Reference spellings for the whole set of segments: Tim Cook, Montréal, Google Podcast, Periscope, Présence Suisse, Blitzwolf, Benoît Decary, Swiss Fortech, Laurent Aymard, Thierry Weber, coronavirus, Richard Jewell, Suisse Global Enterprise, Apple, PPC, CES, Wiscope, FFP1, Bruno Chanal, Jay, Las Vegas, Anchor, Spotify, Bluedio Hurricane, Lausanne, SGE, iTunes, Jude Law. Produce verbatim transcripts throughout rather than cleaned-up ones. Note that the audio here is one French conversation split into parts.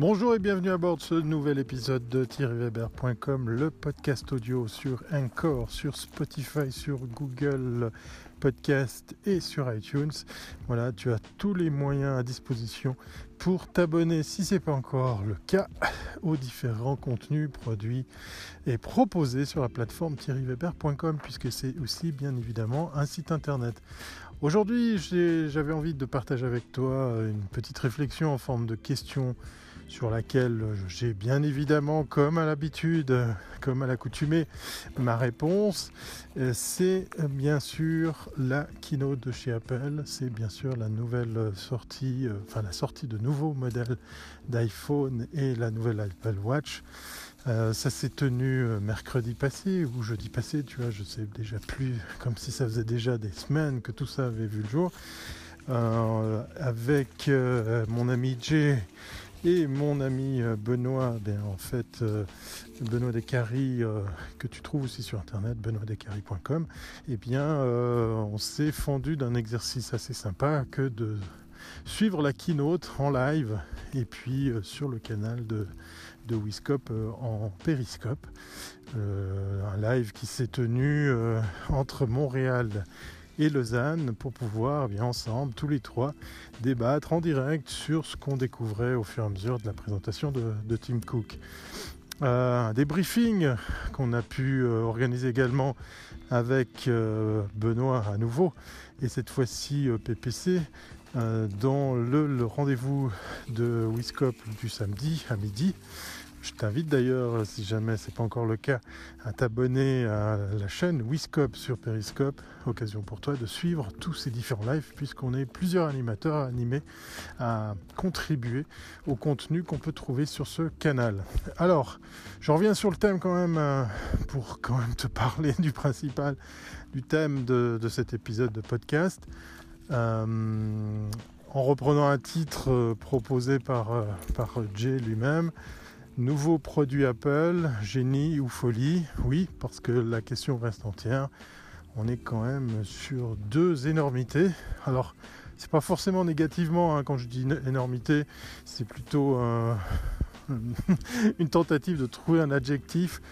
Bonjour et bienvenue à bord de ce nouvel épisode de Thierry Weber point com, le podcast audio sur Anchor, sur Spotify, sur Google Podcast et sur iTunes. Voilà, tu as tous les moyens à disposition pour t'abonner, si ce n'est pas encore le cas, aux différents contenus produits et proposés sur la plateforme Thierry Weber point com, puisque c'est aussi bien évidemment un site internet. Aujourd'hui, j'ai, j'avais envie de partager avec toi une petite réflexion en forme de question sur laquelle j'ai bien évidemment, comme à l'habitude, comme à l'accoutumée, ma réponse. C'est bien sûr la keynote de chez Apple, c'est bien sûr la nouvelle sortie, enfin la sortie de nouveaux modèles d'iPhone et la nouvelle Apple Watch. Euh, ça s'est tenu mercredi passé ou jeudi passé, tu vois, je sais déjà plus, comme si ça faisait déjà des semaines que tout ça avait vu le jour. Euh, avec euh, mon ami Jay et mon ami Benoît, ben en fait euh, Benoît Decary, euh, que tu trouves aussi sur internet, benoît decary point com, et eh bien euh, on s'est fendu d'un exercice assez sympa que de suivre la keynote en live et puis euh, sur le canal de, de Wiscope euh, en Periscope, euh, un live qui s'est tenu euh, entre Montréal et Lausanne pour pouvoir eh bien, ensemble, tous les trois, débattre en direct sur ce qu'on découvrait au fur et à mesure de la présentation de, de Tim Cook. Euh, des briefings qu'on a pu euh, organiser également avec euh, Benoît à nouveau, et cette fois-ci euh, P P C, euh, dans le, le rendez-vous de Wiscope du samedi à midi. Je t'invite d'ailleurs, si jamais ce n'est pas encore le cas, à t'abonner à la chaîne Wiscope sur Periscope. Occasion pour toi de suivre tous ces différents lives, puisqu'on est plusieurs animateurs à animer, à contribuer au contenu qu'on peut trouver sur ce canal. Alors, je reviens sur le thème quand même, pour quand même te parler du principal, du thème de, de cet épisode de podcast. Euh, en reprenant un titre proposé par, par Jay lui-même, nouveau produit Apple, génie ou folie? Oui, parce que la question reste entière. On est quand même sur deux énormités. Alors, c'est pas forcément négativement, hein, quand je dis énormité, c'est plutôt euh, une tentative de trouver un adjectif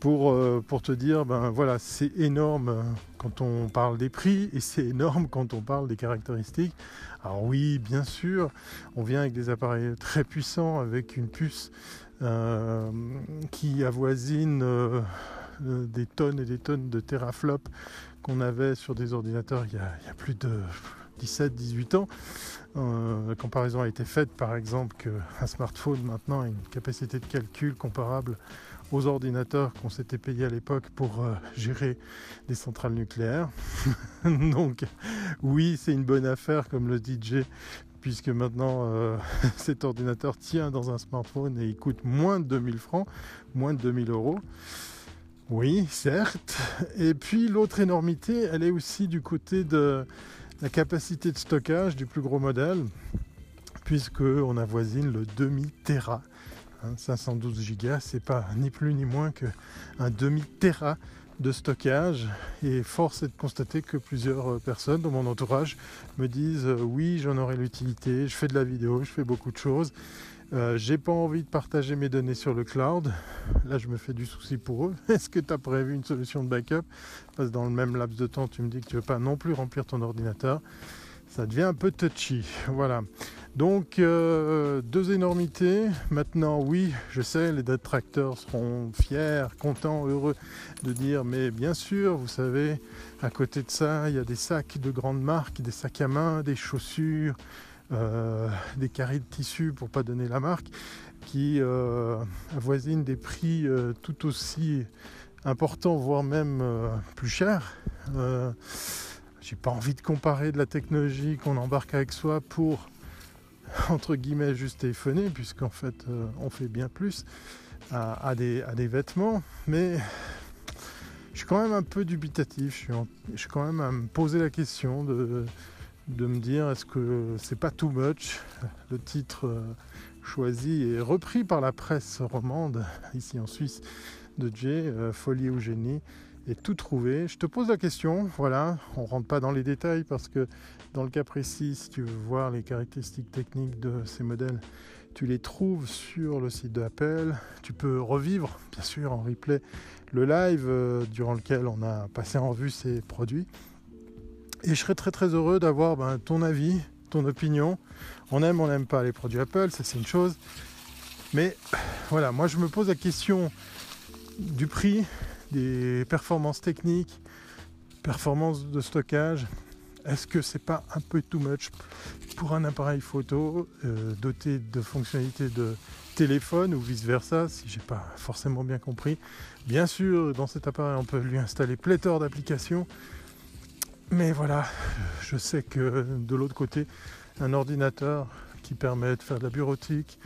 pour, euh, pour te dire, ben voilà, c'est énorme quand on parle des prix et c'est énorme quand on parle des caractéristiques. Alors oui, bien sûr, on vient avec des appareils très puissants, avec une puce Euh, qui avoisine euh, des tonnes et des tonnes de teraflops qu'on avait sur des ordinateurs il y a, il y a plus de dix-sept à dix-huit ans. Euh, la comparaison a été faite par exemple qu'un smartphone maintenant a une capacité de calcul comparable aux ordinateurs qu'on s'était payés à l'époque pour euh, gérer des centrales nucléaires. Donc oui, c'est une bonne affaire comme le dit Jay, puisque maintenant euh, cet ordinateur tient dans un smartphone et il coûte moins de deux mille francs, moins de deux mille euros. Oui, certes. Et puis l'autre énormité, elle est aussi du côté de la capacité de stockage du plus gros modèle, puisqu'on avoisine le demi-téra. Hein, cinq cent douze gigas, c'est pas ni plus ni moins qu'un demi-téra de stockage, et force est de constater que plusieurs personnes dans mon entourage me disent euh, oui, j'en aurai l'utilité, je fais de la vidéo, je fais beaucoup de choses, euh, j'ai pas envie de partager mes données sur le cloud. Là je me fais du souci pour eux. Est-ce que tu as prévu une solution de backup? Parce que dans le même laps de temps tu me dis que tu veux pas non plus remplir ton ordinateur, ça devient un peu touchy. Voilà. Donc, euh, deux énormités. Maintenant, oui, je sais, les détracteurs seront fiers, contents, heureux de dire, mais bien sûr, vous savez, à côté de ça, il y a des sacs de grandes marques, des sacs à main, des chaussures, euh, des carrés de tissu, pour pas donner la marque, qui euh, avoisinent des prix euh, tout aussi importants, voire même euh, plus chers. Euh, j'ai pas envie de comparer de la technologie qu'on embarque avec soi pour entre guillemets juste téléphoner, puisqu'en fait euh, on fait bien plus à, à, des, à des vêtements, mais je suis quand même un peu dubitatif, je suis, en, je suis quand même à me poser la question de, de me dire est-ce que c'est pas too much. Le titre euh, choisi et repris par la presse romande ici en Suisse de Jay, euh, folie ou génie, et tout trouver. Je te pose la question, voilà, on rentre pas dans les détails parce que dans le cas précis, si tu veux voir les caractéristiques techniques de ces modèles, tu les trouves sur le site d'Apple. Tu peux revivre, bien sûr, en replay, le live euh, durant lequel on a passé en revue ces produits. Et je serais très très heureux d'avoir ben, ton avis, ton opinion. On aime, on n'aime pas les produits Apple, ça c'est une chose. Mais voilà, moi je me pose la question du prix, des performances techniques, performances de stockage. Est-ce que c'est pas un peu too much pour un appareil photo euh, doté de fonctionnalités de téléphone ou vice-versa, si j'ai pas forcément bien compris. Bien sûr, dans cet appareil, on peut lui installer pléthore d'applications. Mais voilà, je sais que de l'autre côté, un ordinateur qui permet de faire de la bureautique,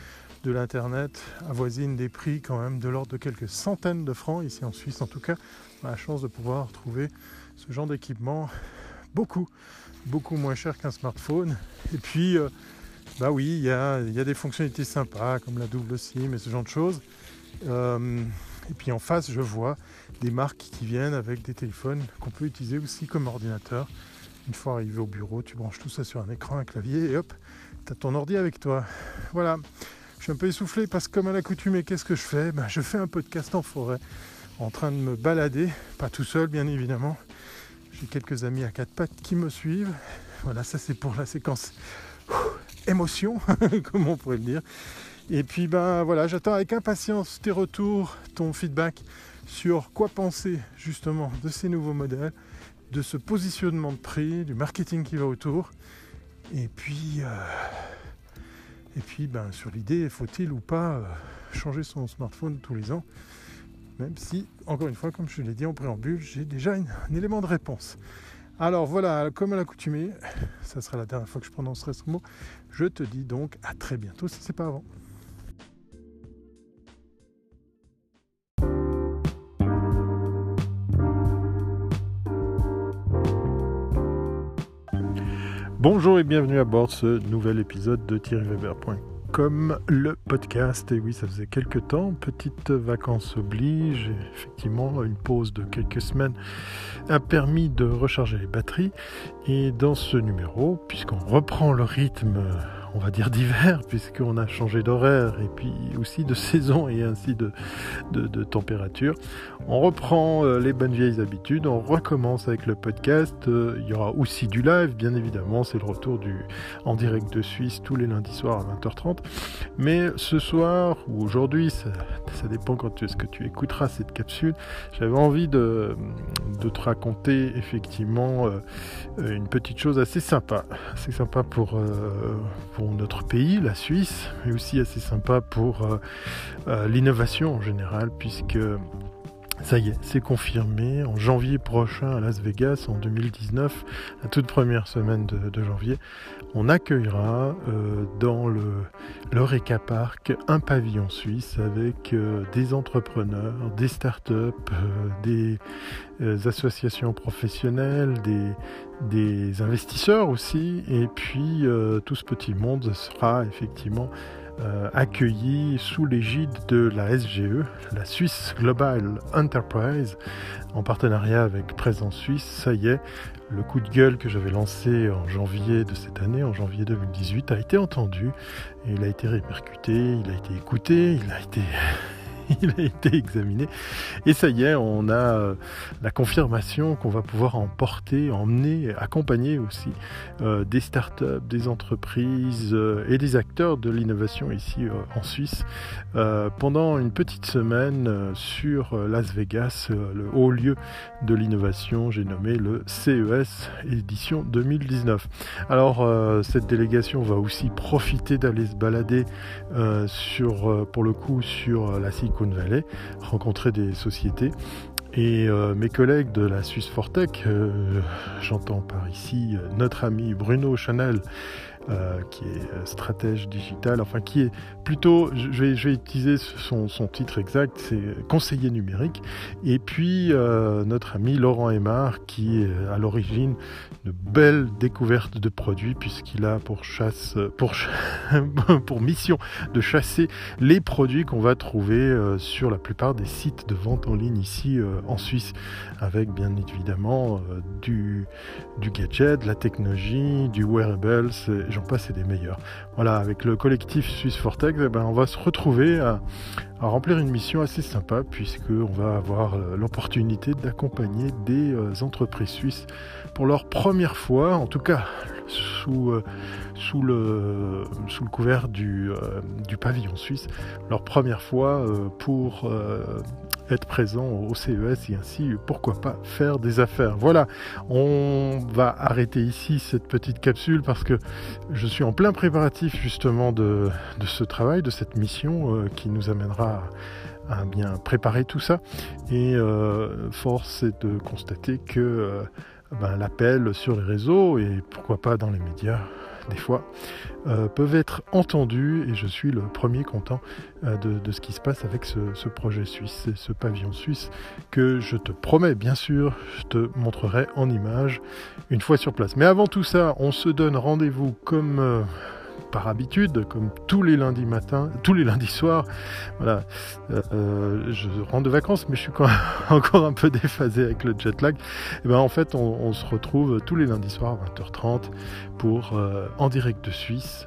de l'internet, avoisine des prix quand même de l'ordre de quelques centaines de francs, ici en Suisse en tout cas. On a la chance de pouvoir trouver ce genre d'équipement beaucoup, beaucoup moins cher qu'un smartphone. Et puis, euh, bah oui, il y a, y a des fonctionnalités sympas comme la double SIM et ce genre de choses. Euh, et puis en face, je vois des marques qui viennent avec des téléphones qu'on peut utiliser aussi comme ordinateur. Une fois arrivé au bureau, tu branches tout ça sur un écran, un clavier et hop, tu as ton ordi avec toi. Voilà, je suis un peu essoufflé parce que comme à l'accoutumée, qu'est-ce que je fais ? Ben, je fais un podcast en forêt, en train de me balader, pas tout seul bien évidemment. J'ai quelques amis à quatre pattes qui me suivent. Voilà, ça c'est pour la séquence Ouh, émotion, comme on pourrait le dire. Et puis ben voilà, j'attends avec impatience tes retours, ton feedback sur quoi penser justement de ces nouveaux modèles, de ce positionnement de prix, du marketing qui va autour. Et puis, euh, et puis ben, sur l'idée, faut-il ou pas euh, changer son smartphone tous les ans ? Même si, encore une fois, comme je l'ai dit en préambule, j'ai déjà une, un élément de réponse. Alors voilà, comme à l'accoutumée, ça sera la dernière fois que je prononcerai ce mot, je te dis donc à très bientôt si ce n'est pas avant. Bonjour et bienvenue à bord de ce nouvel épisode de Thierry Weber point com, le podcast. Et oui, ça faisait quelques temps, petites vacances oblige, effectivement une pause de quelques semaines a permis de recharger les batteries. Et dans ce numéro, puisqu'on reprend le rythme, on va dire d'hiver, puisqu'on a changé d'horaire et puis aussi de saison et ainsi de, de, de température. On reprend les bonnes vieilles habitudes, on recommence avec le podcast. Il y aura aussi du live, bien évidemment, c'est le retour du en direct de Suisse tous les lundis soirs à vingt heures trente. Mais ce soir ou aujourd'hui, ça, ça dépend quand est-ce que tu écouteras cette capsule, j'avais envie de, de te raconter effectivement une petite chose assez sympa. Assez sympa pour... pour notre pays, la Suisse, mais aussi assez sympa pour euh, euh, l'innovation en général, puisque ça y est, c'est confirmé, en janvier prochain à Las Vegas, en deux mille dix-neuf, la toute première semaine de, de janvier, on accueillera euh, dans le l'Eureka Park un pavillon suisse avec euh, des entrepreneurs, des startups, euh, des euh, associations professionnelles, des des investisseurs aussi, et puis euh, tout ce petit monde sera effectivement euh, accueilli sous l'égide de la S G E, la Suisse Global Enterprise, en partenariat avec Présence Suisse. Ça y est, le coup de gueule que j'avais lancé en janvier de cette année, en janvier deux mille dix-huit, a été entendu, et il a été répercuté, il a été écouté, il a été... Il a été examiné et ça y est, on a la confirmation qu'on va pouvoir emporter, emmener, accompagner aussi euh, des startups, des entreprises euh, et des acteurs de l'innovation ici euh, en Suisse euh, pendant une petite semaine euh, sur Las Vegas, euh, le haut lieu de l'innovation, j'ai nommé le C E S édition deux mille dix-neuf. Alors euh, cette délégation va aussi profiter d'aller se balader euh, sur, euh, pour le coup sur la Silicon Valley, rencontrer des sociétés. Et euh, mes collègues de la Swiss Fortech, euh, j'entends par ici euh, notre ami Bruno Chanal, euh, qui est stratège digital, enfin qui est plutôt, je vais, je vais utiliser son, son titre exact, c'est conseiller numérique. Et puis euh, notre ami Laurent Aymard, qui est à l'origine de belles découvertes de produits, puisqu'il a pour chasse, pour, pour mission de chasser les produits qu'on va trouver euh, sur la plupart des sites de vente en ligne ici euh, en Suisse, avec bien évidemment euh, du, du gadget, de la technologie, du wearables, je j'en passe et des meilleurs. Voilà, avec le collectif Swiss Fortech, eh ben, on va se retrouver à, à remplir une mission assez sympa, puisqu'on va avoir l'opportunité d'accompagner des entreprises suisses pour leur première fois, en tout cas sous, euh, sous, le, sous le couvert du, euh, du pavillon suisse, leur première fois euh, pour... Euh, être présent au C E S et ainsi, pourquoi pas, faire des affaires. Voilà, on va arrêter ici cette petite capsule parce que je suis en plein préparatif justement de, de ce travail, de cette mission euh, qui nous amènera à, à bien préparer tout ça. Et euh, force est de constater que euh, ben, l'appel sur les réseaux et pourquoi pas dans les médias, des fois, euh, peuvent être entendus et je suis le premier content euh, de, de ce qui se passe avec ce, ce projet suisse, ce pavillon suisse que je te promets, bien sûr, je te montrerai en images une fois sur place. Mais avant tout ça, on se donne rendez-vous comme... Euh, par habitude, comme tous les lundis matins, tous les lundis soirs, voilà, euh, je rentre de vacances, mais je suis quand même encore un peu déphasé avec le jet lag. Et ben en fait, on, on se retrouve tous les lundis soirs à vingt heures trente pour euh, en direct de Suisse,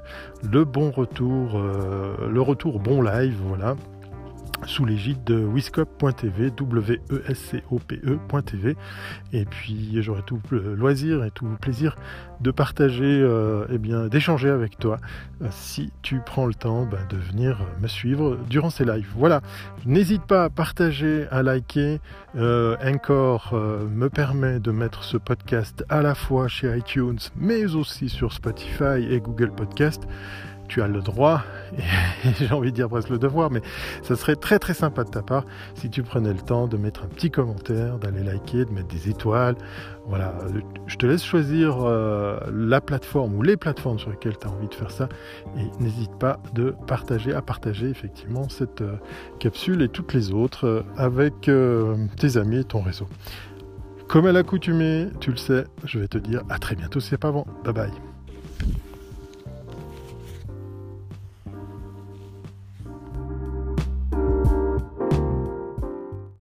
le bon retour, euh, le retour bon live, voilà, sous l'égide de Wiscope point T V, W E S C O P E point T V, et puis j'aurai tout le loisir et tout le plaisir de partager, euh, eh bien, d'échanger avec toi, euh, si tu prends le temps ben, de venir me suivre durant ces lives. Voilà, n'hésite pas à partager, à liker, euh, Anchor euh, me permet de mettre ce podcast à la fois chez iTunes, mais aussi sur Spotify et Google Podcast. Tu as le droit, et j'ai envie de dire presque le devoir, mais ça serait très très sympa de ta part si tu prenais le temps de mettre un petit commentaire, d'aller liker, de mettre des étoiles. Voilà, je te laisse choisir euh, la plateforme ou les plateformes sur lesquelles tu as envie de faire ça et n'hésite pas de partager, à partager effectivement cette euh, capsule et toutes les autres euh, avec euh, tes amis et ton réseau. Comme à l'accoutumée, tu le sais, je vais te dire à très bientôt si c'est pas avant. Bye bye.